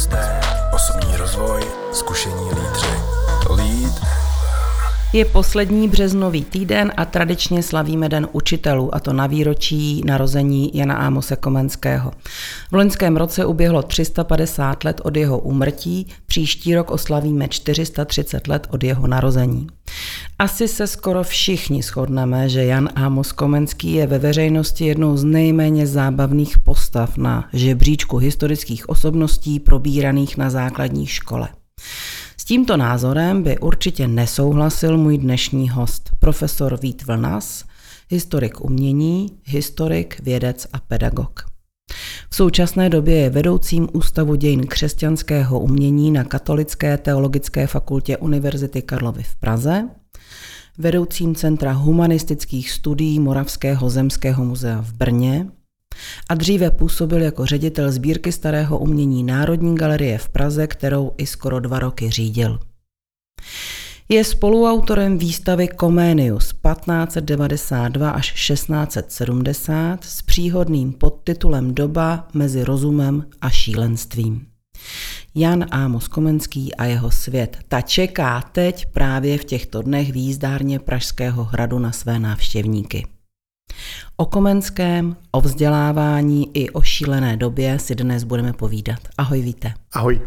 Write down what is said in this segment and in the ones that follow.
hosté, osobní rozvoj, zkušení lídři. Je poslední březnový týden a tradičně slavíme Den učitelů, a to na výročí narození Jana Amose Komenského. V loňském roce uběhlo 350 let od jeho úmrtí, příští rok oslavíme 430 let od jeho narození. Asi se skoro všichni shodneme, že Jan Amos Komenský je ve veřejnosti jednou z nejméně zábavných postav na žebříčku historických osobností probíraných na základní škole. S tímto názorem by určitě nesouhlasil můj dnešní host, profesor Vít Vlnas, historik umění, historik, vědec a pedagog. V současné době je vedoucím Ústavu dějin křesťanského umění na Katolické teologické fakultě Univerzity Karlovy v Praze, vedoucím Centra humanistických studií Moravského zemského muzea v Brně a dříve působil jako ředitel sbírky starého umění Národní galerie v Praze, kterou i skoro 2 roky řídil. Je spoluautorem výstavy Comenius 1592 až 1670 s příhodným podtitulem Doba mezi rozumem a šílenstvím. Jan Amos Komenský a jeho svět. Ta čeká teď právě v těchto dnech v jízdárně Pražského hradu na své návštěvníky. O Komenském, o vzdělávání i o šílené době si dnes budeme povídat. Ahoj, Víte. Ahoj.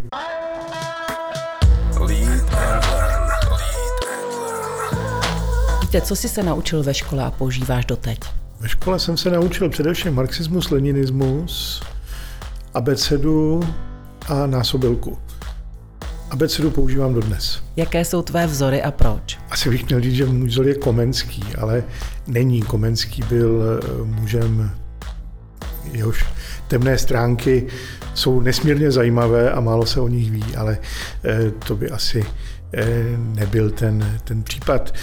Víte, co jsi se naučil ve škole a používáš doteď? Ve škole jsem se naučil především marxismus, leninismus, abecedu a násobilku. Abecedu používám dodnes. Jaké jsou tvé vzory a proč? Asi bych měl říct, že můj vzor je Komenský, ale není. Komenský byl mužem, jehož temné stránky jsou nesmírně zajímavé a málo se o nich ví, ale to by asi nebyl ten případ.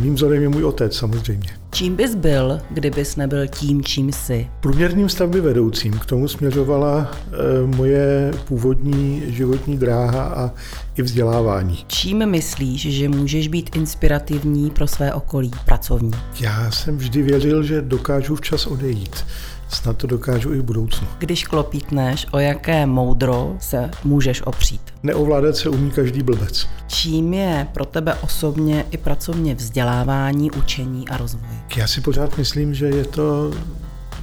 Mým vzorem je můj otec samozřejmě. Čím bys byl, kdybys nebyl tím, čím jsi? Průměrným stavbyvedoucím, k tomu směřovala moje původní životní dráha a i vzdělávání. Čím myslíš, že můžeš být inspirativní pro své okolí pracovní? Já jsem vždy věřil, že dokážu včas odejít. Snad to dokážu i v budoucnu. Když klopítneš, o jaké moudro se můžeš opřít? Neovládat se umí každý blbec. Čím je pro tebe osobně i pracovně vzdělávání, učení a rozvoj? Já si pořád myslím, že je to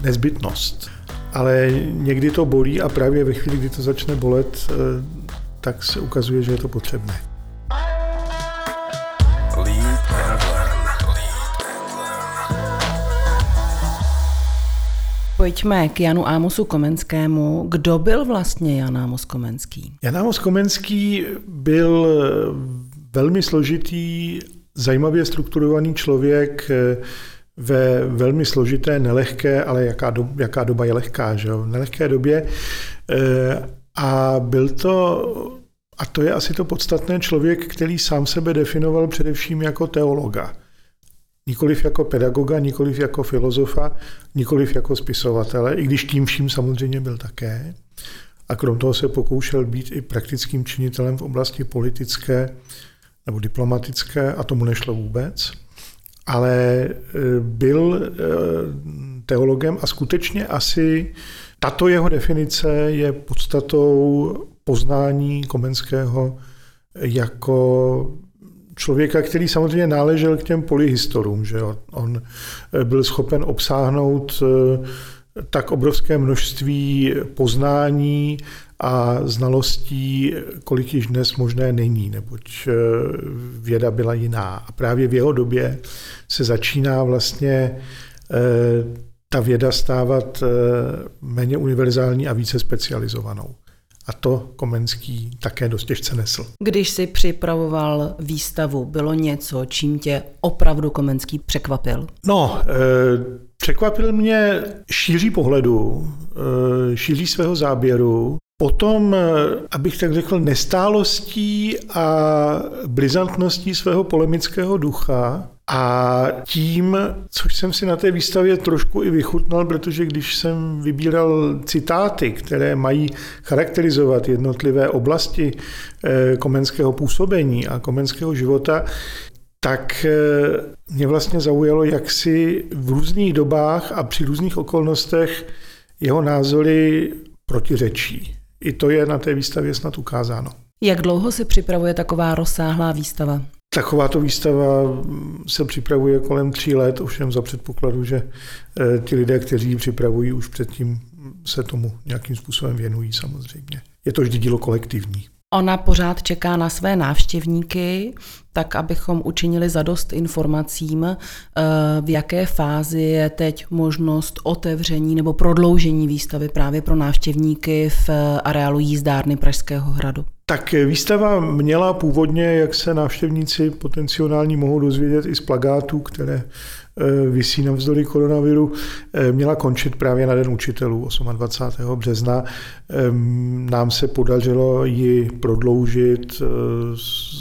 nezbytnost. Ale někdy to bolí a právě ve chvíli, kdy to začne bolet, tak se ukazuje, že je to potřebné. Pojďme k Janu Amosu Komenskému. Kdo byl vlastně Jan Amos Komenský? Jan Amos Komenský byl velmi složitý, zajímavě strukturovaný člověk ve velmi složité, nelehké, ale jaká doba je lehká, že jo? Nelehké době. A byl to, a to je asi to podstatné, člověk, který sám sebe definoval především jako teologa. Nikoliv jako pedagoga, nikoliv jako filozofa, nikoliv jako spisovatele, i když tím vším samozřejmě byl také. A krom toho se pokoušel být i praktickým činitelem v oblasti politické nebo diplomatické, a tomu nešlo vůbec. Ale byl teologem a skutečně asi tato jeho definice je podstatou poznání Komenského jako člověka, který samozřejmě náležel k těm polyhistorům, že on byl schopen obsáhnout tak obrovské množství poznání a znalostí, kolik již dnes možné není, neboť věda byla jiná. A právě v jeho době se začíná vlastně ta věda stávat méně univerzální a více specializovanou. A to Komenský také dost těžce nesl. Když si připravoval výstavu, bylo něco, čím tě opravdu Komenský překvapil? No, překvapil mě šíří pohledu, šíří svého záběru, potom, abych tak řekl, nestálostí a blizantností svého polemického ducha a tím, což jsem si na té výstavě trošku i vychutnal, protože když jsem vybíral citáty, které mají charakterizovat jednotlivé oblasti Komenského působení a Komenského života, tak mě vlastně zaujalo, jak si v různých dobách a při různých okolnostech jeho názory protiřečí. I to je na té výstavě snad ukázáno. Jak dlouho se připravuje taková rozsáhlá výstava? Takováto výstava se připravuje kolem 3 let, ovšem za předpokladu, že ti lidé, kteří ji připravují už předtím, se tomu nějakým způsobem věnují samozřejmě. Je to vždy dílo kolektivní. Ona pořád čeká na své návštěvníky, tak abychom učinili zadost informacím, v jaké fázi je teď možnost otevření nebo prodloužení výstavy právě pro návštěvníky v areálu jízdárny Pražského hradu. Tak výstava měla původně, jak se návštěvníci potenciální mohou dozvědět i z plakátů, které visí navzdory koronaviru, měla končit právě na Den učitelů 28. března. Nám se podařilo ji prodloužit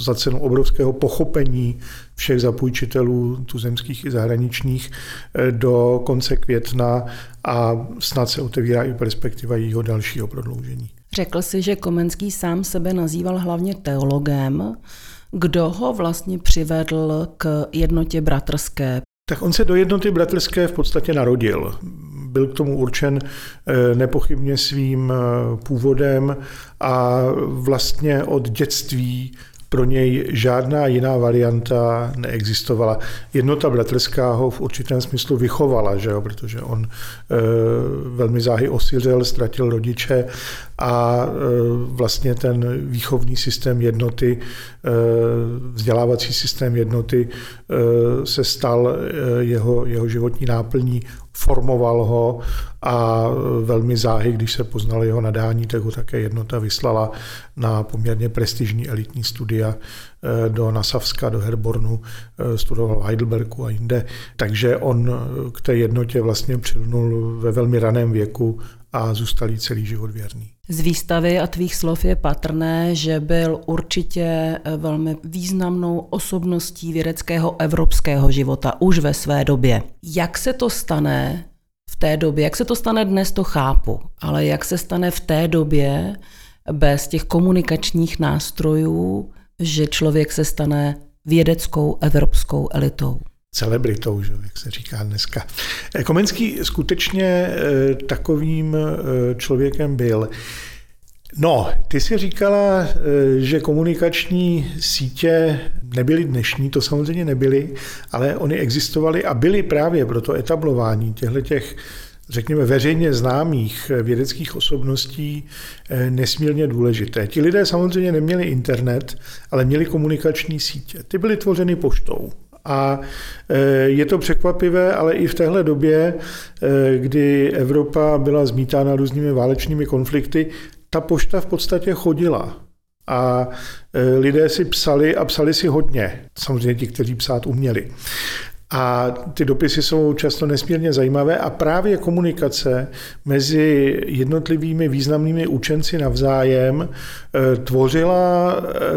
za cenu obrovského pochopení všech zapůjčitelů, tuzemských i zahraničních, do konce května a snad se otevírá i perspektiva jejího dalšího prodloužení. Řekl si, že Komenský sám sebe nazýval hlavně teologem. Kdo ho vlastně přivedl k Jednotě bratrské? Tak on se do Jednoty bratrské v podstatě narodil. Byl k tomu určen nepochybně svým původem a vlastně od dětství pro něj žádná jiná varianta neexistovala. Jednota bratrská ho v určitém smyslu vychovala, že jo? Protože on velmi záhy osiřel, ztratil rodiče a vlastně ten výchovní systém jednoty, vzdělávací systém jednoty se stal jeho životní náplní, formoval ho a velmi záhy, když se poznalo jeho nadání, tak ho také Jednota vyslala na poměrně prestižní elitní studia do Nasavska, do Herbornu, studoval v Heidelbergu a jinde. Takže on k té Jednotě vlastně přilnul ve velmi raném věku a zůstal jí celý život věrný. Z výstavy a tvých slov je patrné, že byl určitě velmi významnou osobností vědeckého evropského života už ve své době. Jak se to stane v té době, jak se to stane dnes, to chápu, ale jak se stane v té době bez těch komunikačních nástrojů, že člověk se stane vědeckou evropskou elitou? Celebritou, že, jak se říká dneska. Komenský skutečně takovým člověkem byl. No, ty jsi říkala, že komunikační sítě nebyly dnešní, to samozřejmě nebyly, ale oni existovaly a byly právě pro to etablování těchto, řekněme, veřejně známých vědeckých osobností nesmírně důležité. Ti lidé samozřejmě neměli internet, ale měli komunikační sítě. Ty byly tvořeny poštou. A je to překvapivé, ale i v téhle době, kdy Evropa byla zmítána různými válečnými konflikty, ta pošta v podstatě chodila. A lidé si psali a psali si hodně. Samozřejmě ti, kteří psát uměli. A ty dopisy jsou často nesmírně zajímavé a právě komunikace mezi jednotlivými významnými učenci navzájem tvořila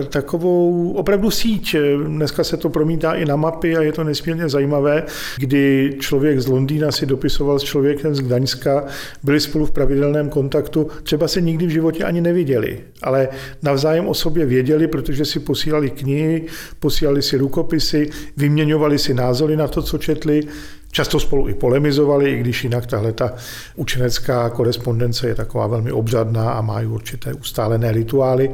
takovou opravdu síť. Dneska se to promítá i na mapy a je to nesmírně zajímavé, kdy člověk z Londýna si dopisoval s člověkem z Gdaňska, byli spolu v pravidelném kontaktu, třeba se nikdy v životě ani neviděli, ale navzájem o sobě věděli, protože si posílali knihy, posílali si rukopisy, vyměňovali si názory na to, co četli, často spolu i polemizovali, i když jinak tahleta učenecká korespondence je taková velmi obřadná a má určité ustálené rituály.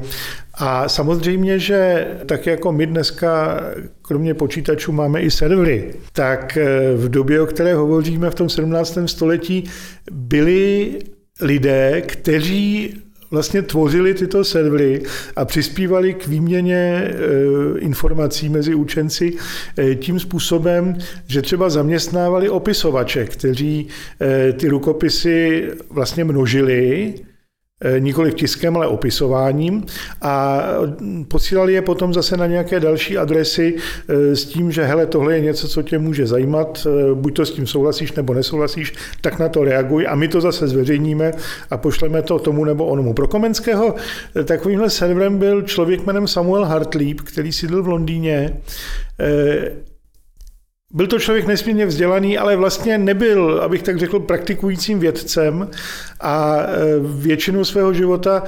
A samozřejmě, že tak jako my dneska kromě počítačů máme i servery, tak v době, o které hovoříme v tom 17. století, byli lidé, kteří vlastně tvořili tyto servery a přispívali k výměně informací mezi učenci tím způsobem, že třeba zaměstnávali opisovače, kteří ty rukopisy vlastně množili, nikoli tiskem, ale opisováním a posílali je potom zase na nějaké další adresy s tím, že hele, tohle je něco, co tě může zajímat, buď to s tím souhlasíš nebo nesouhlasíš, tak na to reaguj a my to zase zveřejníme a pošleme to tomu nebo onomu. Pro Komenského takovýmhle serverem byl člověk jménem Samuel Hartlib, který sídl v Londýně. Byl to člověk nesmírně vzdělaný, ale vlastně nebyl, abych tak řekl, praktikujícím vědcem a většinu svého života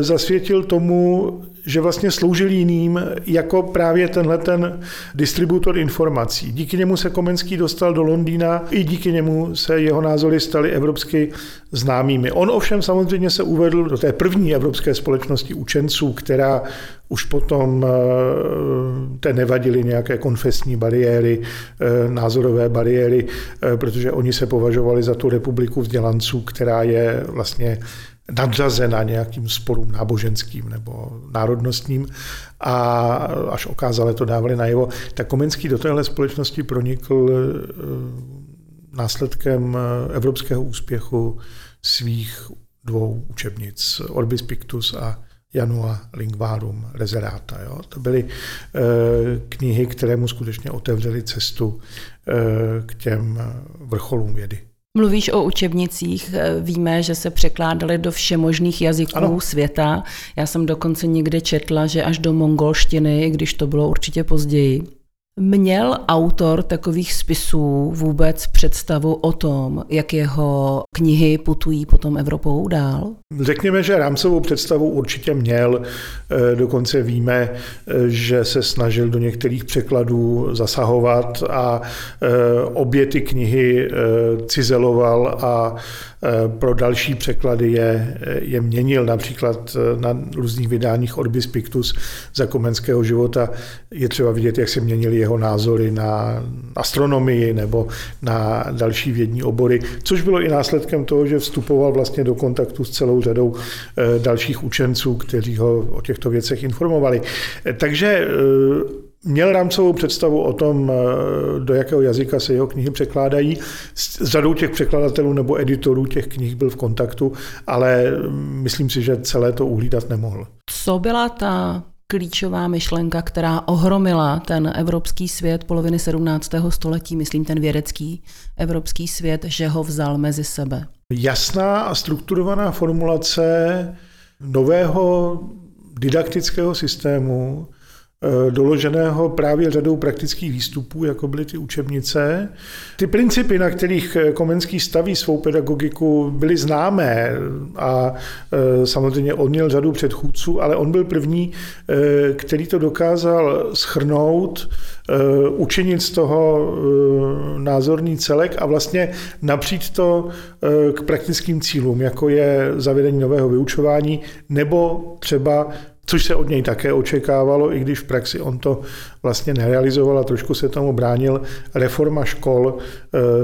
zasvětil tomu, že vlastně sloužil jiným jako právě tenhle ten distributor informací. Díky němu se Komenský dostal do Londýna, i díky němu se jeho názory staly evropsky známými. On ovšem samozřejmě se uvedl do té první evropské společnosti učenců, která už potom té nevadily nějaké konfesní bariéry, názorové bariéry, protože oni se považovali za tu republiku vzdělanců, která je vlastně nadřazena nějakým sporům náboženským nebo národnostním a až okázale to dávali najevo. Tak Komenský do téhle společnosti pronikl následkem evropského úspěchu svých dvou učebnic, Orbis Pictus a Janua Lingvarum Reserata. Jo? To byly knihy, které mu skutečně otevřely cestu k těm vrcholům vědy. Mluvíš o učebnicích, víme, že se překládaly do všemožných jazyků světa. Já jsem dokonce někde četla, že až do mongolštiny, když to bylo určitě později. Měl autor takových spisů vůbec představu o tom, jak jeho knihy putují potom Evropou dál? Řekněme, že rámcovou představu určitě měl. Dokonce víme, že se snažil do některých překladů zasahovat a obě ty knihy cizeloval a pro další překlady je měnil. Například na různých vydáních Orbis Pictus za Komenského života je třeba vidět, jak se měnili jeho názory na astronomii nebo na další vědní obory, což bylo i následkem toho, že vstupoval vlastně do kontaktu s celou řadou dalších učenců, kteří ho o těchto věcech informovali. Takže měl rámcovou představu o tom, do jakého jazyka se jeho knihy překládají. S řadou těch překladatelů nebo editorů těch knih byl v kontaktu, ale myslím si, že celé to uhlídat nemohl. Co byla ta klíčová myšlenka, která ohromila ten evropský svět poloviny 17. století, myslím ten vědecký evropský svět, že ho vzal mezi sebe? Jasná a strukturovaná formulace nového didaktického systému, doloženého právě řadou praktických výstupů, jako byly ty učebnice. Ty principy, na kterých Komenský staví svou pedagogiku, byly známé a samozřejmě on měl řadu předchůdců, ale on byl první, který to dokázal shrnout, učinit z toho názorný celek a vlastně napřít to k praktickým cílům, jako je zavedení nového vyučování nebo třeba, což se od něj také očekávalo, i když v praxi on to vlastně nerealizoval a trošku se tomu bránil, reforma škol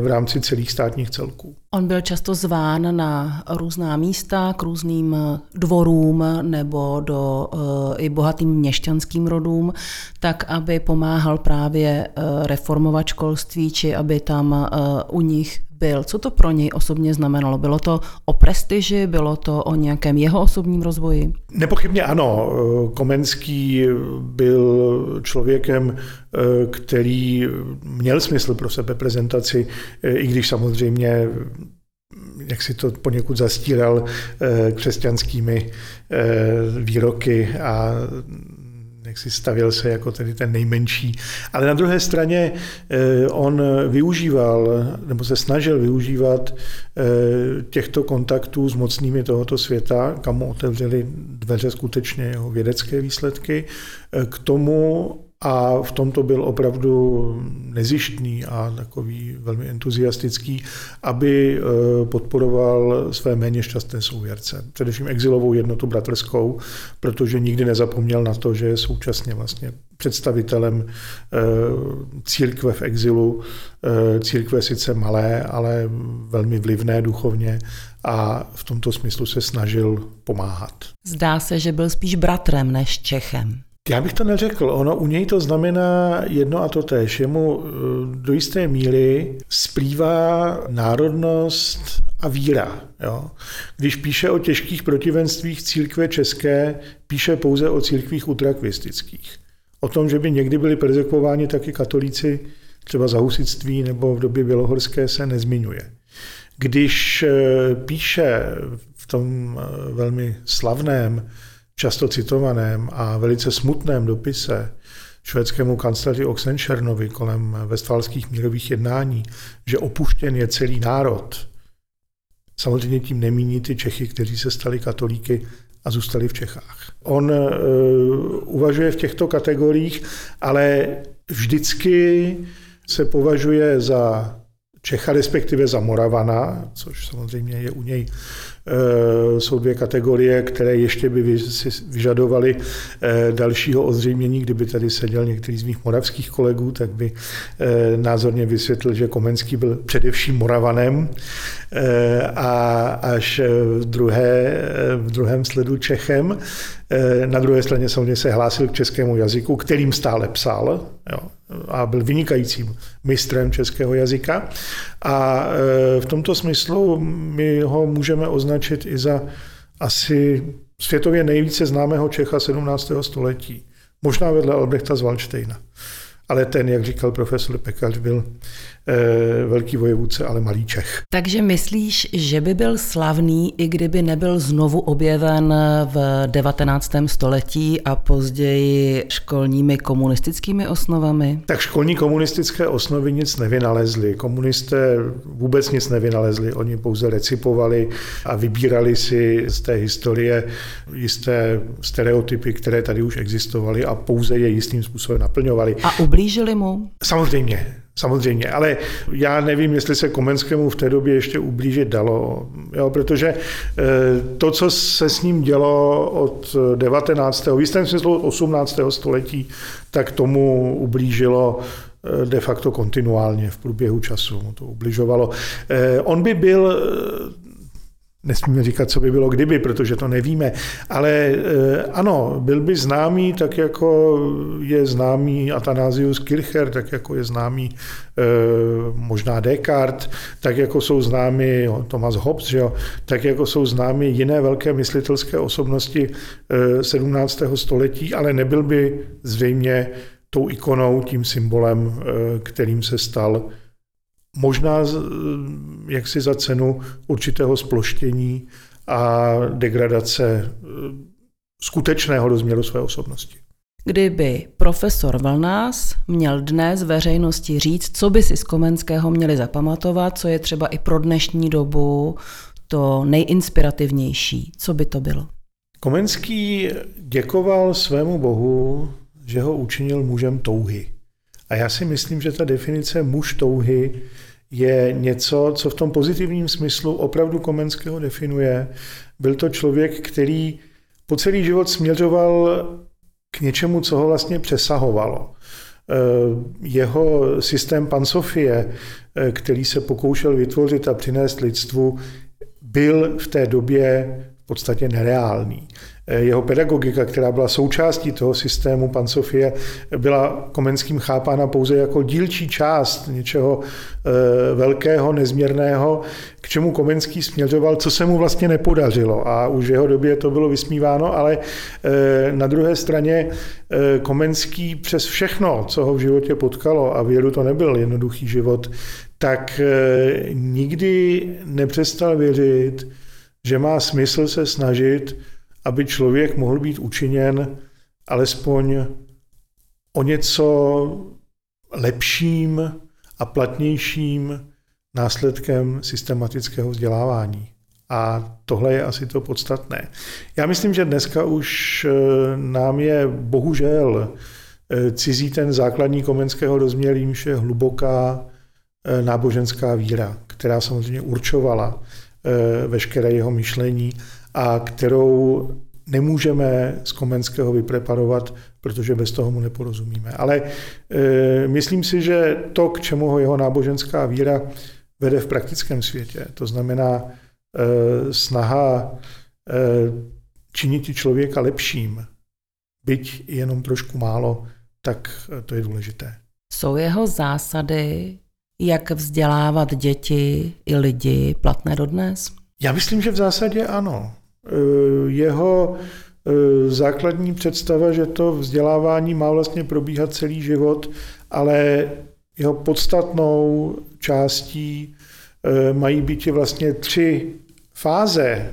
v rámci celých státních celků. On byl často zván na různá místa, k různým dvorům nebo do i bohatým měšťanským rodům, tak aby pomáhal právě reformovat školství, či aby tam u nich byl. Co to pro něj osobně znamenalo? Bylo to o prestiži, bylo to o nějakém jeho osobním rozvoji? Nepochybně ano. Komenský byl člověkem, který měl smysl pro sebeprezentaci, i když samozřejmě jak si to poněkud zastíral křesťanskými výroky a jak si stavěl se jako tedy ten nejmenší. Ale na druhé straně on využíval, nebo se snažil využívat těchto kontaktů s mocnými tohoto světa, kam mu otevřeli dveře skutečně jeho vědecké výsledky, k tomu, a v tomto byl opravdu nezištný a takový velmi entuziastický, aby podporoval své méně šťastné souvěrce, především exilovou jednotu bratrskou, protože nikdy nezapomněl na to, že je současně vlastně představitelem církve v exilu. Církve sice malé, ale velmi vlivné duchovně a v tomto smyslu se snažil pomáhat. Zdá se, že byl spíš bratrem než Čechem. Já bych to neřekl, ono u něj to znamená jedno a to též. Jemu do jisté míry splývá národnost a víra. Jo. Když píše o těžkých protivenstvích církve české, píše pouze o církvích utrakvistických. O tom, že by někdy byli perzekvováni taky katolíci, třeba za husitství nebo v době bělohorské, se nezmiňuje. Když píše v tom velmi slavném, často citovaném a velice smutném dopise švédskému kancléři Oxenstiernovi kolem vestfálských mírových jednání, že opuštěn je celý národ. Samozřejmě tím nemíní ty Čechy, kteří se stali katolíky, a zůstali v Čechách. On uvažuje v těchto kategoriích, ale vždycky se považuje za Čecha, respektive za Moravana, což samozřejmě je u něj, jsou dvě kategorie, které ještě by vyžadovaly dalšího ozřejmění. Kdyby tady seděl některý z mých moravských kolegů, tak by názorně vysvětlil, že Komenský byl především Moravanem a až v druhém sledu Čechem. Na druhé straně samozřejmě se hlásil k českému jazyku, kterým stále psal, jo, a byl vynikajícím mistrem českého jazyka. A v tomto smyslu my ho můžeme označit i za asi světově nejvíce známého Čecha 17. století. Možná vedle Albrechta z Valdštejna. Ale ten, jak říkal profesor Pekař, byl velký vojevůdce, ale malý Čech. Takže myslíš, že by byl slavný, i kdyby nebyl znovu objeven v 19. století a později školními komunistickými osnovami? Tak školní komunistické osnovy nic nevynalezly. Komunisté vůbec nic nevynalezli. Oni pouze recipovali a vybírali si z té historie jisté stereotypy, které tady už existovaly a pouze je jistým způsobem naplňovali. A ublížili mu? Samozřejmě, ale já nevím, jestli se Komenskému v té době ještě ublížit dalo, jo, protože to, co se s ním dělo od 19., v jistém smyslu od 18. století, tak tomu ublížilo de facto kontinuálně v průběhu času. Mu to ubližovalo. On by byl, nesmíme říkat, co by bylo kdyby, protože to nevíme, ale ano, byl by známý, tak jako je známý Atanázius Kircher, tak jako je známý možná Descartes, tak jako jsou známí Thomas Hobbes, že jo, tak jako jsou známí jiné velké myslitelské osobnosti 17. století, ale nebyl by zřejmě tou ikonou, tím symbolem, kterým se stal. Možná jaksi za cenu určitého sploštění a degradace skutečného rozměru své osobnosti. Kdyby profesor Vlnas měl dnes veřejnosti říct, co by si z Komenského měli zapamatovat, co je třeba i pro dnešní dobu to nejinspirativnější, co by to bylo? Komenský děkoval svému Bohu, že ho učinil mužem touhy. A já si myslím, že ta definice muž touhy je něco, co v tom pozitivním smyslu opravdu Komenského definuje. Byl to člověk, který po celý život směřoval k něčemu, co ho vlastně přesahovalo. Jeho systém Pansofie, který se pokoušel vytvořit a přinést lidstvu, byl v té době v podstatě nereálný. Jeho pedagogika, která byla součástí toho systému Pansofie, byla Komenským chápána pouze jako dílčí část něčeho velkého, nezměrného, k čemu Komenský směřoval, co se mu vlastně nepodařilo. A už v jeho době to bylo vysmíváno, ale na druhé straně Komenský přes všechno, co ho v životě potkalo, a věru to nebyl jednoduchý život, tak nikdy nepřestal věřit, že má smysl se snažit, aby člověk mohl být učiněn alespoň o něco lepším a platnějším následkem systematického vzdělávání. A tohle je asi to podstatné. Já myslím, že dneska už nám je bohužel cizí ten základní Komenského rozměr, jímž je hluboká náboženská víra, která samozřejmě určovala veškeré jeho myšlení, a kterou nemůžeme z Komenského vypreparovat, protože bez toho mu neporozumíme. Ale myslím si, že to, k čemu ho jeho náboženská víra vede v praktickém světě, to znamená snaha činit člověka lepším, byť jenom trošku málo, tak to je důležité. Jsou jeho zásady, jak vzdělávat děti i lidi, platné dodnes? Já myslím, že v zásadě ano. Jeho základní představa, že to vzdělávání má vlastně probíhat celý život, ale jeho podstatnou částí mají být vlastně 3 fáze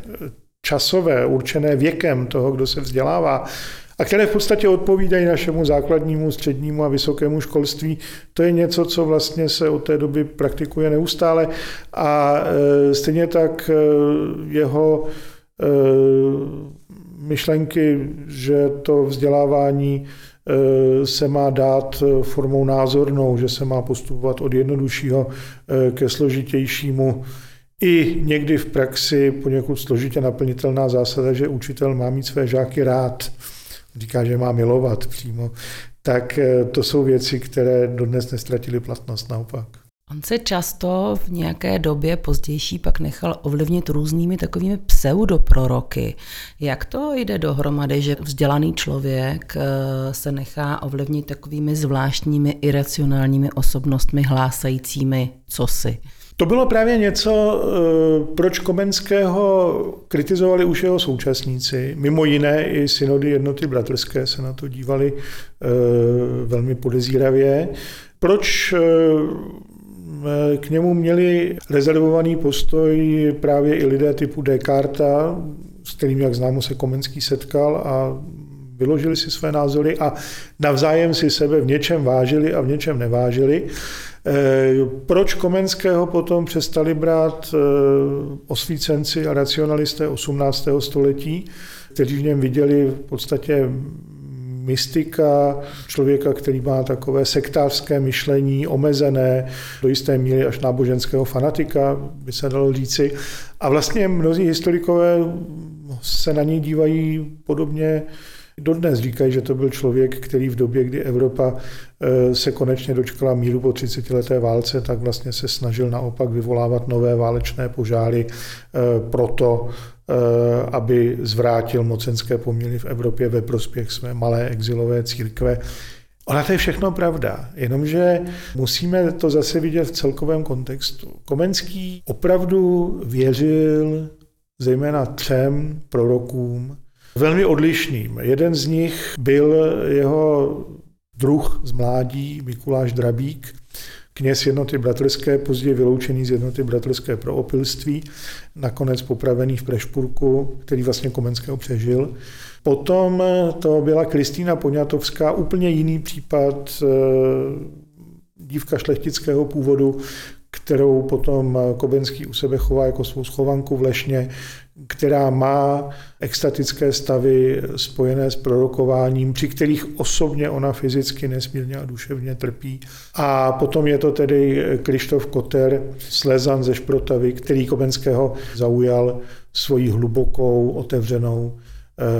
časové, určené věkem toho, kdo se vzdělává, a které v podstatě odpovídají našemu základnímu, střednímu a vysokému školství. To je něco, co vlastně se od té doby praktikuje neustále, a stejně tak jeho myšlenky, že to vzdělávání se má dát formou názornou, že se má postupovat od jednoduššího ke složitějšímu. I někdy v praxi poněkud složitě naplnitelná zásada, že učitel má mít své žáky rád, říká, že má milovat přímo, tak to jsou věci, které dodnes neztratily platnost, naopak. On se často v nějaké době pozdější pak nechal ovlivnit různými takovými pseudoproroky. Jak to jde dohromady, že vzdělaný člověk se nechá ovlivnit takovými zvláštními, iracionálními osobnostmi hlásajícími cosi? To bylo právě něco, proč Komenského kritizovali už jeho současníci. Mimo jiné i synody Jednoty bratrské se na to dívali velmi podezíravě. Proč k němu měli rezervovaný postoj právě i lidé typu Descartes, s kterým, jak známo, se Komenský setkal a vyložili si své názory a navzájem si sebe v něčem vážili a v něčem nevážili. Proč Komenského potom přestali brát osvícenci a racionalisté 18. století, kteří v něm viděli v podstatě mystika, člověka, který má takové sektářské myšlení, omezené, do jisté míry až náboženského fanatika, by se dalo říci. A vlastně mnozí historikové se na něj dívají podobně dodnes, říkají, že to byl člověk, který v době, kdy Evropa se konečně dočkala míru po 30leté válce, tak vlastně se snažil naopak vyvolávat nové válečné požáry proto, aby zvrátil mocenské poměry v Evropě ve prospěch své malé exilové církve. Ona to je všechno pravda, jenomže musíme to zase vidět v celkovém kontextu. Komenský opravdu věřil zejména 3 prorokům, velmi odlišným. Jeden z nich byl jeho druh z mládí, Mikuláš Drabík, kněz Jednoty bratrské, později vyloučený z Jednoty bratrské pro opilství, nakonec popravený v Prešpurku, který vlastně Komenského přežil. Potom to byla Kristýna Poňatovská, úplně jiný případ, dívka šlechtického původu, kterou potom Komenský u sebe chová jako svou schovanku v Lešně, která má extatické stavy spojené s prorokováním, při kterých osobně ona fyzicky nesmírně a duševně trpí. A potom je to tedy Krištof Kotter, Slezan ze Šprotavy, který Komenského zaujal svojí hlubokou, otevřenou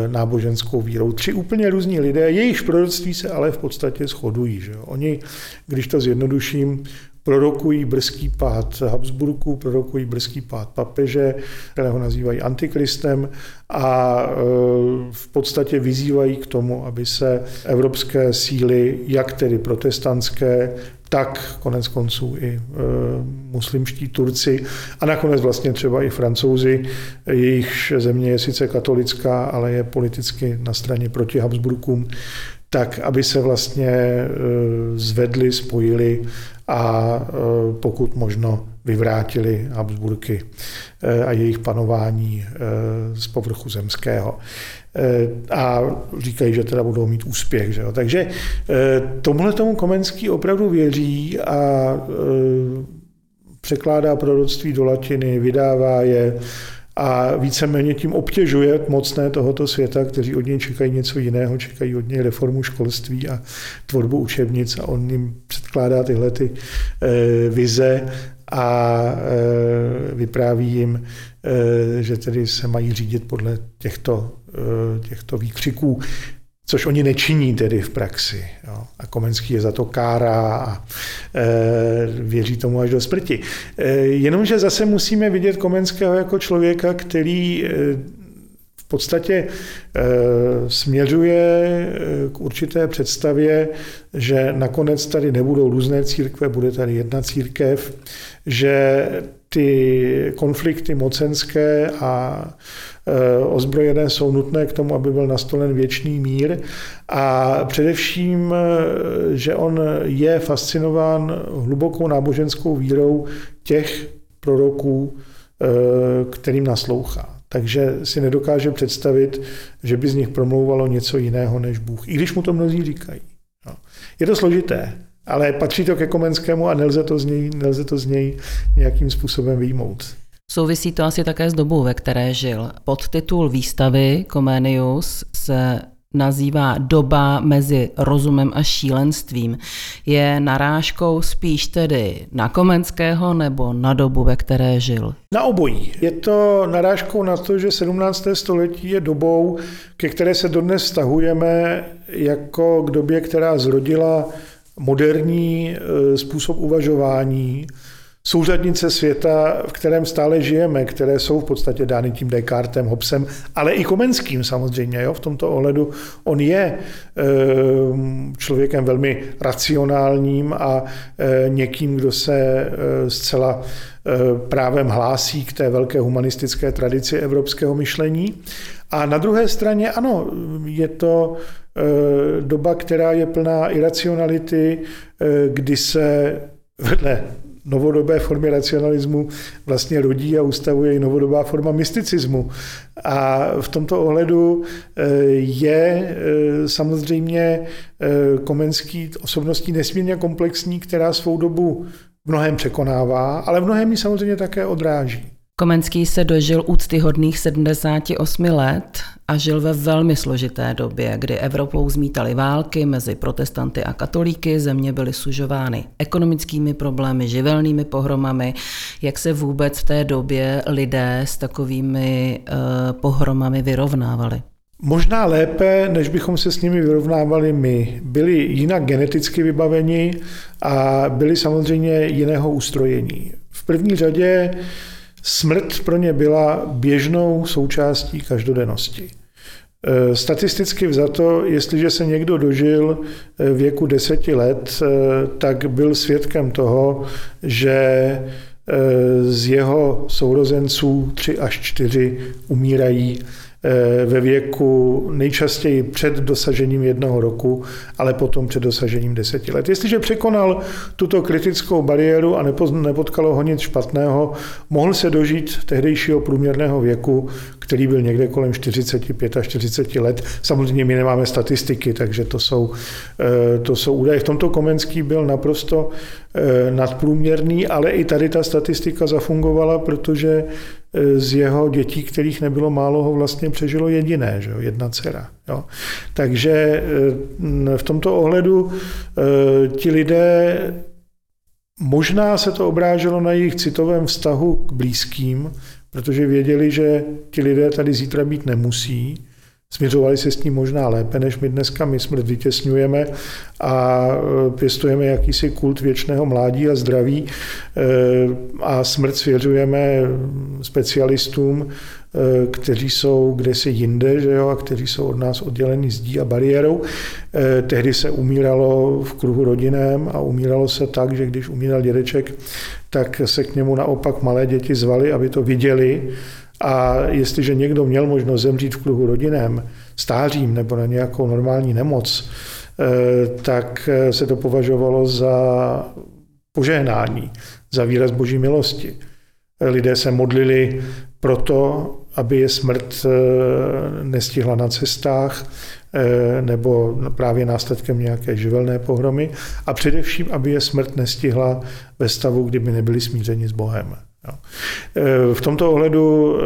náboženskou vírou. 3 úplně různí lidé, jejich proroctví se ale v podstatě shodují. Že jo? Oni, když to zjednoduším, prorokují brzký pád Habsburků, prorokují brzký pád papeže, kterého nazývají antikristem, a v podstatě vyzývají k tomu, aby se evropské síly, jak tedy protestantské, tak konec konců i muslimští Turci a nakonec vlastně třeba i Francouzi, jejichž země je sice katolická, ale je politicky na straně proti Habsburkům, tak aby se vlastně zvedli, spojili a pokud možno vyvrátili Habsburky a jejich panování z povrchu zemského. A říkají, že teda budou mít úspěch. Že jo? Takže tomuhletomu Komenský opravdu věří a překládá proroctví do latiny, vydává je a víceméně tím obtěžuje mocné tohoto světa, kteří od něj čekají něco jiného, čekají od něj reformu školství a tvorbu učebnic a on jim předkládá tyhle ty vize a vypráví jim, že tedy se mají řídit podle těchto výkřiků, což oni nečiní tedy v praxi. Jo. A Komenský je za to kárá a věří tomu až do smrti. Jenomže zase musíme vidět Komenského jako člověka, který v podstatě směřuje k určité představě, že nakonec tady nebudou různé církve, bude tady jedna církev, že ty konflikty mocenské a ozbrojené jsou nutné k tomu, aby byl nastolen věčný mír a především, že on je fascinován hlubokou náboženskou vírou těch proroků, kterým naslouchá. Takže si nedokáže představit, že by z nich promlouvalo něco jiného než Bůh, i když mu to mnozí říkají. No. Je to složité, ale patří to ke Komenskému a nelze to z něj nějakým způsobem vyjmout. Souvisí to asi také s dobou, ve které žil. Podtitul výstavy Comenius se nazývá Doba mezi rozumem a šílenstvím. Je narážkou spíš tedy na Komenského nebo na dobu, ve které žil? Na obojí. Je to narážkou na to, že 17. století je dobou, ke které se dodnes vztahujeme jako k době, která zrodila moderní způsob uvažování, souřadnice světa, v kterém stále žijeme, které jsou v podstatě dány tím Descartem, Hobbesem, ale i Komenským samozřejmě. Jo? V tomto ohledu on je člověkem velmi racionálním a někým, kdo se zcela právem hlásí k té velké humanistické tradici evropského myšlení. A na druhé straně ano, je to doba, která je plná iracionality, kdy se vedle novodobé formy racionalismu vlastně rodí a ustavuje i novodobá forma mysticismu. A v tomto ohledu je samozřejmě Komenský osobností nesmírně komplexní, která svou dobu v mnohém překonává, ale v mnohém ji samozřejmě také odráží. Komenský se dožil úctyhodných 78 let a žil ve velmi složité době, kdy Evropou zmítaly války mezi protestanty a katolíky, země byly sužovány ekonomickými problémy, živelnými pohromami. Jak se vůbec v té době lidé s takovými pohromami vyrovnávali? Možná lépe, než bychom se s nimi vyrovnávali my. Byli jinak geneticky vybaveni a byli samozřejmě jiného ustrojení. V první řadě smrt pro ně byla běžnou součástí každodennosti. Statisticky vzato, jestliže se někdo dožil věku 10 let, tak byl svědkem toho, že z jeho sourozenců 3 až 4 umírají ve věku nejčastěji před dosažením 1 roku, ale potom před dosažením 10 let. Jestliže překonal tuto kritickou bariéru a nepotkalo ho nic špatného, mohl se dožít tehdejšího průměrného věku, který byl někde kolem 45 a 40 let. Samozřejmě my nemáme statistiky, takže to jsou údaje. V tomto Komenský byl naprosto nadprůměrný, ale i tady ta statistika zafungovala, protože z jeho dětí, kterých nebylo málo, ho vlastně přežilo jediné, že jo? 1 dcera. Jo? Takže v tomto ohledu ti lidé, možná se to obráželo na jejich citovém vztahu k blízkým, protože věděli, že ti lidé tady zítra být nemusí, směřovali se s tím možná lépe, než my dneska. My smrt vytěsňujeme a pěstujeme jakýsi kult věčného mládí a zdraví a smrt svěřujeme specialistům, kteří jsou kdesi jinde, že jo, a kteří jsou od nás odděleni zdí a bariérou. Tehdy se umíralo v kruhu rodinném a umíralo se tak, že když umíral dědeček, tak se k němu naopak malé děti zvali, aby to viděli. A jestliže někdo měl možnost zemřít v kruhu rodinném, stářím nebo na nějakou normální nemoc, tak se to považovalo za požehnání, za výraz boží milosti. Lidé se modlili proto, aby je smrt nestihla na cestách nebo právě následkem nějaké živelné pohromy a především, aby je smrt nestihla ve stavu, kdyby nebyli smířeni s Bohem. V tomto ohledu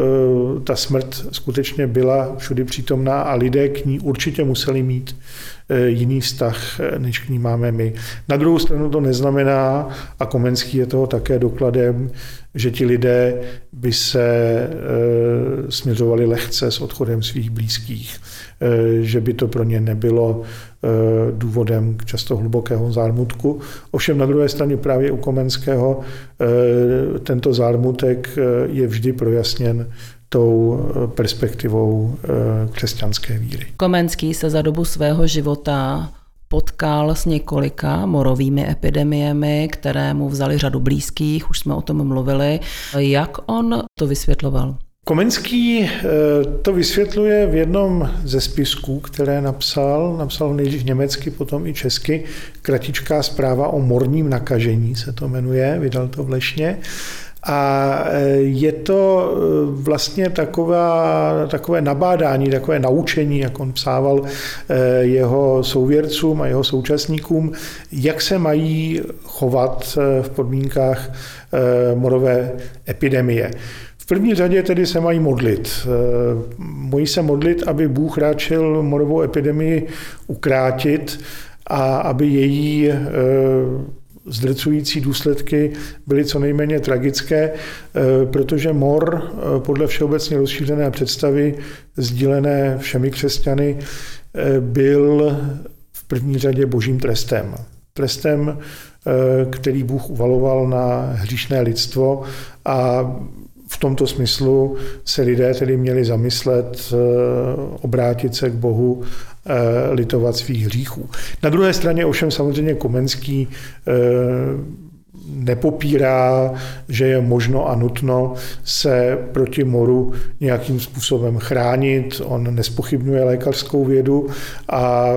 ta smrt skutečně byla všudy přítomná a lidé k ní určitě museli mít jiný vztah, než k ní máme my. Na druhou stranu to neznamená, a Komenský je toho také dokladem, že ti lidé by se směřovali lehce s odchodem svých blízkých, že by to pro ně nebylo důvodem často hlubokého zármutku. Ovšem na druhé straně právě u Komenského tento zármutek je vždy projasněn tou perspektivou křesťanské víry. Komenský se za dobu svého života potkal s několika morovými epidemiemi, které mu vzali řadu blízkých, už jsme o tom mluvili. Jak on to vysvětloval? Komenský to vysvětluje v jednom ze spisků, které napsal nejdřív německy, potom i česky, kratičká zpráva o morním nakažení se to jmenuje, vydal to v Lešně. A je to vlastně takové nabádání, takové naučení, jak on psával jeho souvěrcům a jeho současníkům, jak se mají chovat v podmínkách morové epidemie. V první řadě tedy se mají modlit. Mají se modlit, aby Bůh ráčil morovou epidemii ukrátit a aby její zdrcující důsledky byly co nejméně tragické, protože mor podle všeobecně rozšířené představy, sdílené všemi křesťany, byl v první řadě božím trestem. Trestem, který Bůh uvaloval na hříšné lidstvo, a v tomto smyslu se lidé tedy měli zamyslet, obrátit se k Bohu, litovat svých hříchů. Na druhé straně ovšem samozřejmě Komenský nepopírá, že je možno a nutno se proti moru nějakým způsobem chránit. On nespochybňuje lékařskou vědu a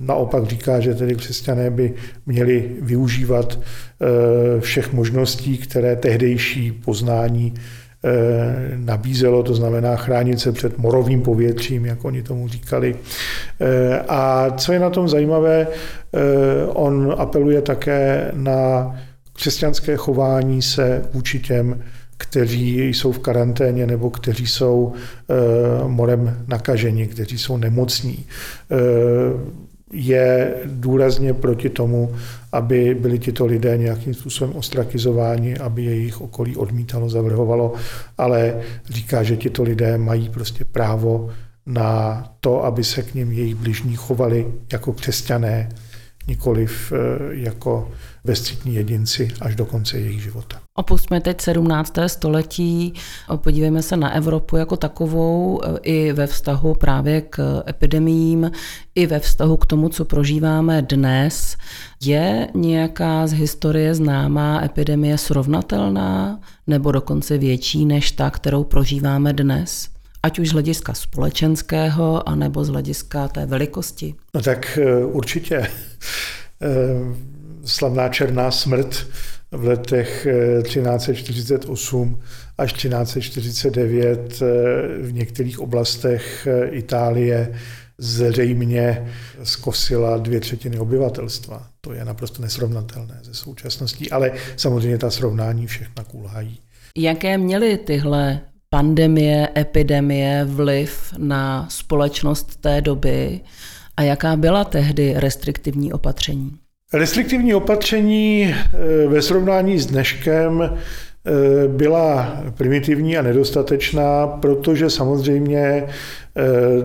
naopak říká, že tedy křesťané by měli využívat všech možností, které tehdejší poznání nabízelo, to znamená chránit se před morovým povětřím, jak oni tomu říkali. A co je na tom zajímavé, on apeluje také na křesťanské chování se vůči těm, kteří jsou v karanténě nebo kteří jsou morem nakaženi, kteří jsou nemocní. Je důrazně proti tomu, aby byli tito lidé nějakým způsobem ostrakizováni, aby jejich okolí odmítalo, zavrhovalo, ale říká, že tito lidé mají prostě právo na to, aby se k nim jejich bližní chovali jako křesťané, nikoliv jako bezcitní jedinci až do konce jejich života. Opustíme teď 17. století, podívejme se na Evropu jako takovou i ve vztahu právě k epidemiím, i ve vztahu k tomu, co prožíváme dnes. Je nějaká z historie známá epidemie srovnatelná nebo dokonce větší než ta, kterou prožíváme dnes? Ať už z hlediska společenského, anebo z hlediska té velikosti? No tak určitě. Slavná černá smrt v letech 1348 až 1349 v některých oblastech Itálie zřejmě zkosila 2/3 obyvatelstva. To je naprosto nesrovnatelné se současností, ale samozřejmě ta srovnání všechna kulhají. Jaké měly tyhle pandemie, epidemie vliv na společnost té doby a jaká byla tehdy restriktivní opatření? Restriktivní opatření ve srovnání s dneškem byla primitivní a nedostatečná, protože samozřejmě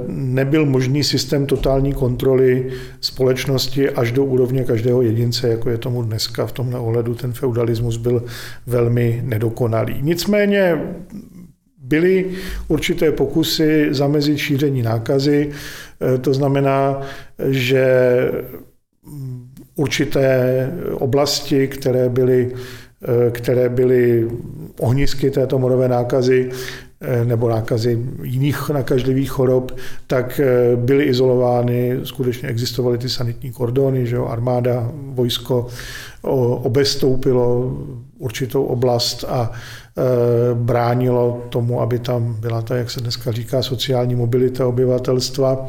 nebyl možný systém totální kontroly společnosti až do úrovně každého jedince, jako je tomu dneska. V tomhle ohledu ten feudalismus byl velmi nedokonalý. Nicméně byly určité pokusy zamezit šíření nákazy, to znamená, že určité oblasti, které byly ohnisky této morové nákazy nebo nákazy jiných nakažlivých chorob, tak byly izolovány, skutečně existovaly ty sanitní kordony, že jo, armáda, vojsko obestoupilo určitou oblast a bránilo tomu, aby tam byla ta, jak se dneska říká, sociální mobilita obyvatelstva.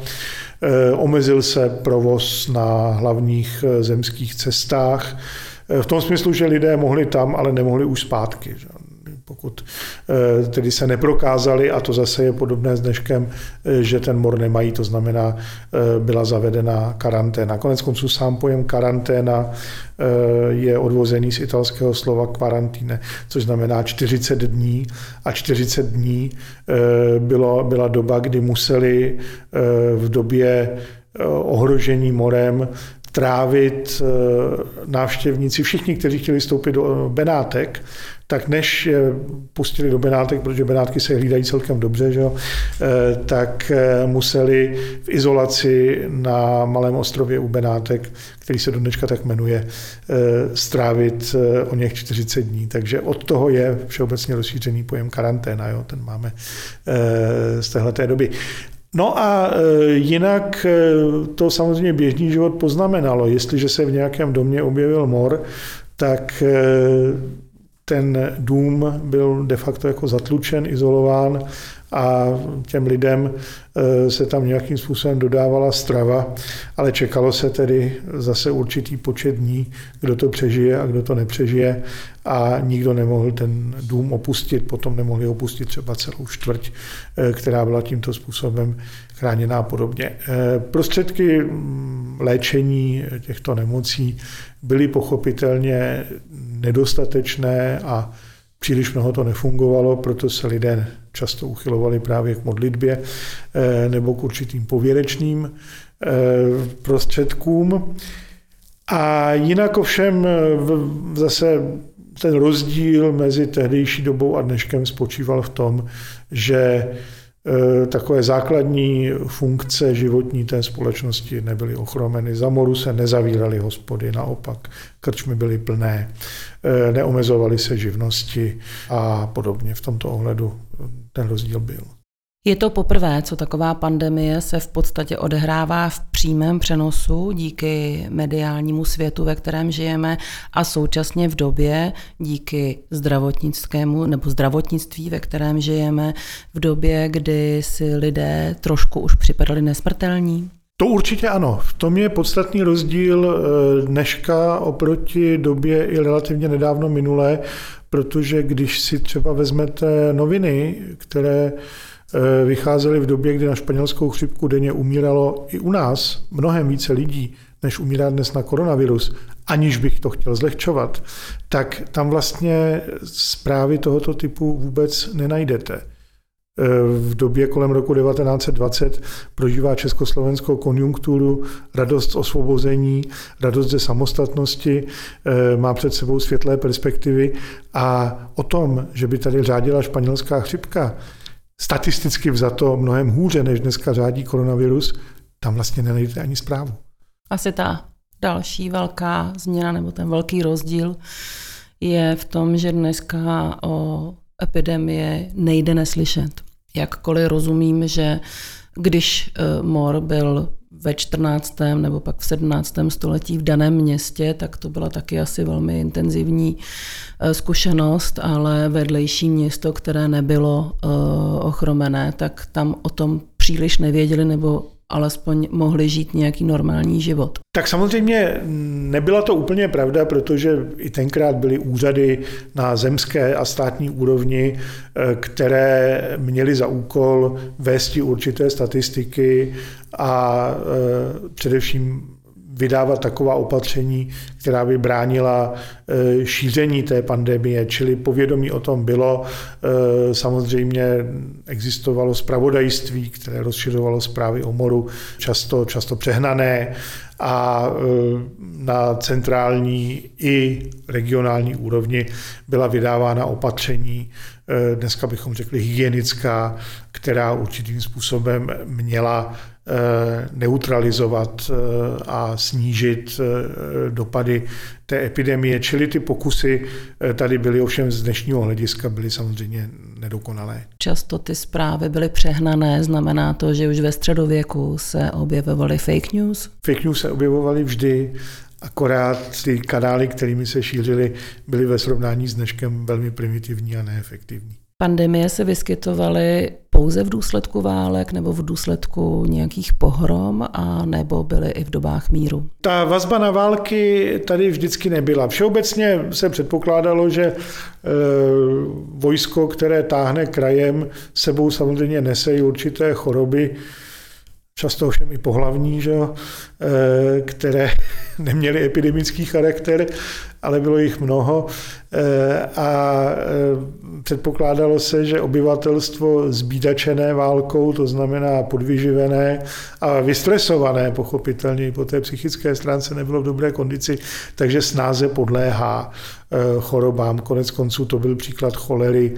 Omezil se provoz na hlavních zemských cestách, v tom smyslu, že lidé mohli tam, ale nemohli už zpátky. Že? Pokud tedy se neprokázali, a to zase je podobné s dneškem, že ten mor nemají, to znamená, byla zavedena karanténa. Koneckonců sám pojem karanténa je odvozený z italského slova quarantine, což znamená 40 dní a 40 dní byla doba, kdy museli v době ohrožení morem trávit návštěvníci, všichni, kteří chtěli vstoupit do Benátek, tak než je pustili do Benátek, protože Benátky se hlídají celkem dobře, že? Tak museli v izolaci na malém ostrově u Benátek, který se do dneška tak jmenuje, strávit o něch 40 dní. Takže od toho je všeobecně rozšířený pojem karanténa, jo? Ten máme z téhleté doby. No a jinak to samozřejmě běžný život poznamenalo. Jestliže se v nějakém domě objevil mor, tak ten dům byl de facto jako zatlučen, izolován a těm lidem se tam nějakým způsobem dodávala strava, ale čekalo se tedy zase určitý počet dní, kdo to přežije a kdo to nepřežije, a nikdo nemohl ten dům opustit, potom nemohli opustit třeba celou čtvrť, která byla tímto způsobem chráněná a podobně. Prostředky léčení těchto nemocí byly pochopitelně nedostatečné a příliš mnoho to nefungovalo, proto se lidé často uchylovali právě k modlitbě nebo k určitým pověrečným prostředkům. A jinak ovšem zase ten rozdíl mezi tehdejší dobou a dneškem spočíval v tom, že takové základní funkce životní té společnosti nebyly ochromeny. Za moru se nezavíraly hospody, naopak krčmy byly plné, neomezovaly se živnosti a podobně. V tomto ohledu ten rozdíl byl. Je to poprvé, co taková pandemie se v podstatě odehrává v přímém přenosu díky mediálnímu světu, ve kterém žijeme, a současně v době díky zdravotnictví, ve kterém žijeme, v době, kdy si lidé trošku už připadali nesmrtelní. To určitě ano. V tom je podstatný rozdíl dneška oproti době i relativně nedávno minulé, protože když si třeba vezmete noviny, které vycházely v době, kdy na španělskou chřipku denně umíralo i u nás mnohem více lidí, než umírá dnes na koronavirus, aniž bych to chtěl zlehčovat, tak tam vlastně zprávy tohoto typu vůbec nenajdete. V době kolem roku 1920 prožívá Československo konjunkturu, radost z osvobození, radost ze samostatnosti, má před sebou světlé perspektivy, a o tom, že by tady řádila španělská chřipka, statisticky vzato mnohem hůře, než dneska řádí koronavirus, tam vlastně nenajdete ani zprávu. Asi ta další velká změna nebo ten velký rozdíl je v tom, že dneska o epidemii nejde neslyšet. Jakkoliv rozumím, že když mor byl ve 14. nebo pak v 17. století v daném městě, tak to byla taky asi velmi intenzivní zkušenost, ale vedlejší město, které nebylo ochromené, tak tam o tom příliš nevěděli nebo alespoň mohli žít nějaký normální život. Tak samozřejmě nebyla to úplně pravda, protože i tenkrát byly úřady na zemské a státní úrovni, které měly za úkol vésti určité statistiky a především vydávat taková opatření, která by bránila šíření té pandemie, čili povědomí o tom bylo. Samozřejmě existovalo zpravodajství, které rozšiřovalo zprávy o moru, často přehnané, a na centrální i regionální úrovni byla vydávána opatření, dneska bychom řekli hygienická, která určitým způsobem měla neutralizovat a snížit dopady té epidemie. Čili ty pokusy tady byly, ovšem z dnešního hlediska byly samozřejmě nedokonalé. Často ty zprávy byly přehnané, znamená to, že už ve středověku se objevovaly fake news? Fake news se objevovaly vždy, akorát ty kanály, kterými se šířily, byly ve srovnání s dneškem velmi primitivní a neefektivní. Pandemie se vyskytovaly pouze v důsledku válek nebo v důsledku nějakých pohrom, a nebo byly i v dobách míru? Ta vazba na války tady vždycky nebyla. Všeobecně se předpokládalo, že vojsko, které táhne krajem, sebou samozřejmě nese určité choroby, často ovšem i pohlavní, že jo, které neměly epidemický charakter, ale bylo jich mnoho, a předpokládalo se, že obyvatelstvo zbídačené válkou, to znamená podvyživené a vystresované, pochopitelně i po té psychické stránce nebylo v dobré kondici, takže snáze podléhá chorobám. Konec konců to byl příklad cholery,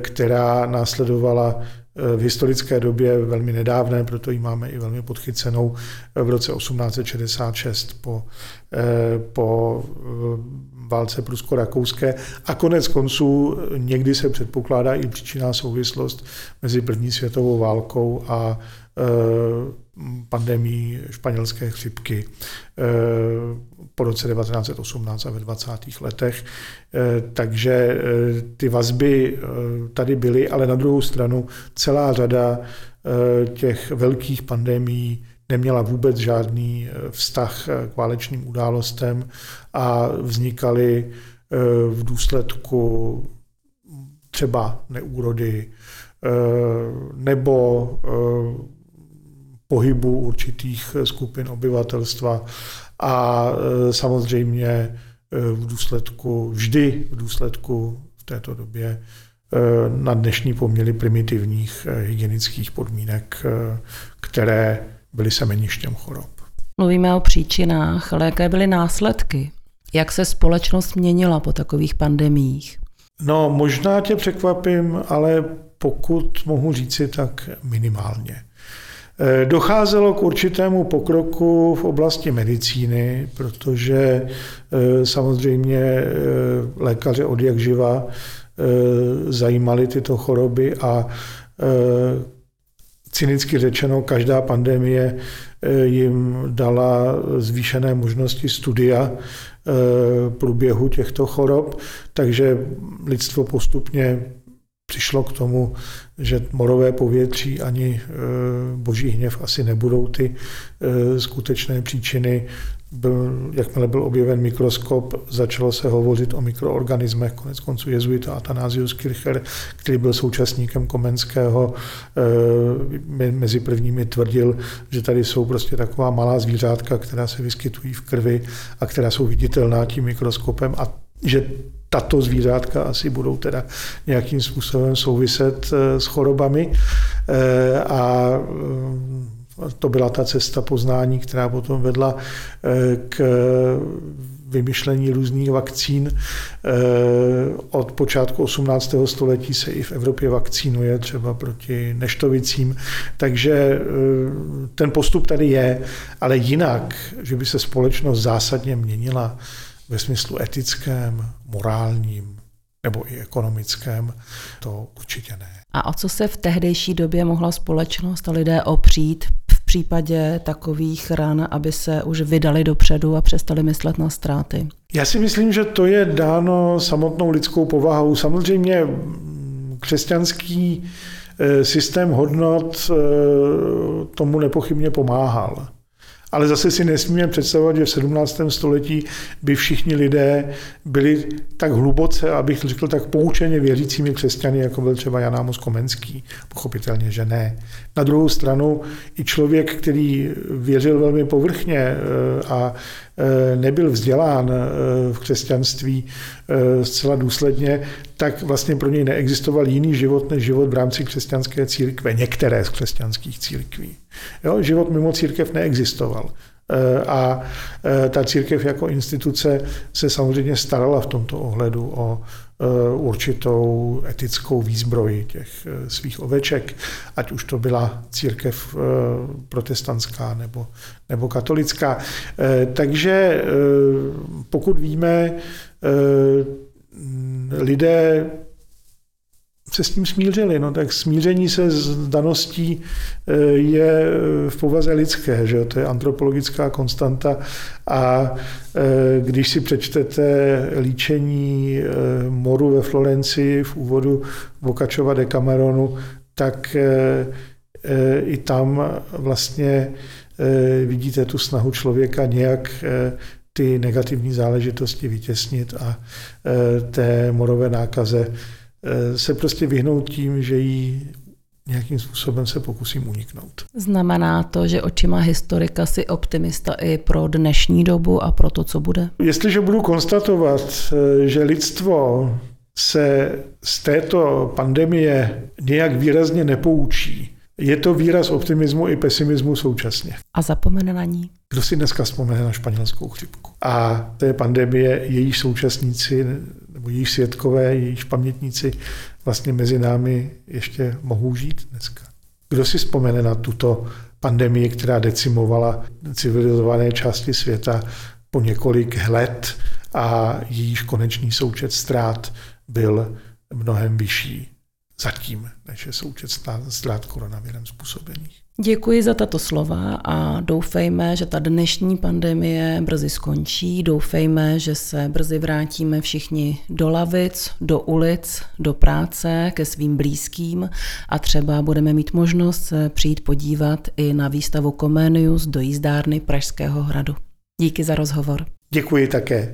která následovala v historické době velmi nedávné, proto ji máme i velmi podchycenou v roce 1866 po válce prusko-rakouské, a konec konců někdy se předpokládá i příčinná souvislost mezi první světovou válkou a pandemii španělské chřipky po roce 1918 a ve 20. letech. Takže ty vazby tady byly, ale na druhou stranu celá řada těch velkých pandemií neměla vůbec žádný vztah k válečným událostem a vznikaly v důsledku třeba neúrody nebo pohybu určitých skupin obyvatelstva a samozřejmě v důsledku, vždy v důsledku v této době na dnešní poměry primitivních hygienických podmínek, které byly semeništěm chorob. Mluvíme o příčinách, ale jaké byly následky? Jak se společnost měnila po takových pandemiích? No, možná tě překvapím, ale pokud mohu říci, tak minimálně. Docházelo k určitému pokroku v oblasti medicíny, protože samozřejmě lékaře odjakživa zajímaly tyto choroby a cynicky řečeno, každá pandemie jim dala zvýšené možnosti studia průběhu těchto chorob, takže lidstvo postupně přišlo k tomu, že morové povětří ani boží hněv asi nebudou ty skutečné příčiny. Jakmile byl objeven mikroskop, začalo se hovořit o mikroorganismech, koneckonců jezuita Atanázius Kircher, který byl současníkem Komenského, mezi prvními tvrdil, že tady jsou prostě taková malá zvířátka, která se vyskytují v krvi a která jsou viditelná tím mikroskopem a že tato zvířátka asi budou teda nějakým způsobem souviset s chorobami a to byla ta cesta poznání, která potom vedla k vymyšlení různých vakcín. Od počátku 18. století se i v Evropě vakcínuje třeba proti neštovicím, takže ten postup tady je, ale jinak, že by se společnost zásadně měnila ve smyslu etickém, morálním nebo i ekonomickém, to určitě ne. A o co se v tehdejší době mohla společnost a lidé opřít v případě takových ran, aby se už vydali dopředu a přestali myslet na ztráty? Já si myslím, že to je dáno samotnou lidskou povahou. Samozřejmě křesťanský systém hodnot tomu nepochybně pomáhal. Ale zase si nesmíme představovat, že v 17. století by všichni lidé byli tak hluboce, abych řekl tak poučeně věřícími křesťany, jako byl třeba Jan Amos Komenský. Pochopitelně, že ne. Na druhou stranu i člověk, který věřil velmi povrchně a nebyl vzdělán v křesťanství zcela důsledně, tak vlastně pro něj neexistoval jiný život než život v rámci křesťanské církve, některé z křesťanských církví. Jo, život mimo církev neexistoval. A ta církev jako instituce se samozřejmě starala v tomto ohledu o určitou etickou výzbroji těch svých oveček, ať už to byla církev protestantská nebo katolická. Takže pokud víme, lidé se s tím smířili, no tak smíření se s daností je v povaze lidské, že jo? To je antropologická konstanta a když si přečtete líčení moru ve Florencii v úvodu Boccacciova Decameronu, tak i tam vlastně vidíte tu snahu člověka nějak ty negativní záležitosti vytěsnit a té morové nákaze se prostě vyhnout tím, že jí nějakým způsobem se pokusím uniknout. Znamená to, že očima historika si optimista i pro dnešní dobu a pro to, co bude? Jestliže budu konstatovat, že lidstvo se z této pandemie nějak výrazně nepoučí, je to výraz optimismu i pesimismu současně. A zapomene na ní? Kdo si dneska vzpomene na španělskou chřipku? A to je pandemie, jejíž současníci nebo jejich svědkové, jejich pamětníci vlastně mezi námi ještě mohou žít dneska. Kdo si vzpomene na tuto pandemii, která decimovala civilizované části světa po několik let a jejíž konečný součet ztrát byl mnohem vyšší? zatím, než je současná ztrát koronavirem způsobených. Děkuji za tato slova a doufejme, že ta dnešní pandemie brzy skončí. Doufejme, že se brzy vrátíme všichni do lavic, do ulic, do práce, ke svým blízkým a třeba budeme mít možnost se přijít podívat i na výstavu Comenius do jízdárny Pražského hradu. Díky za rozhovor. Děkuji také.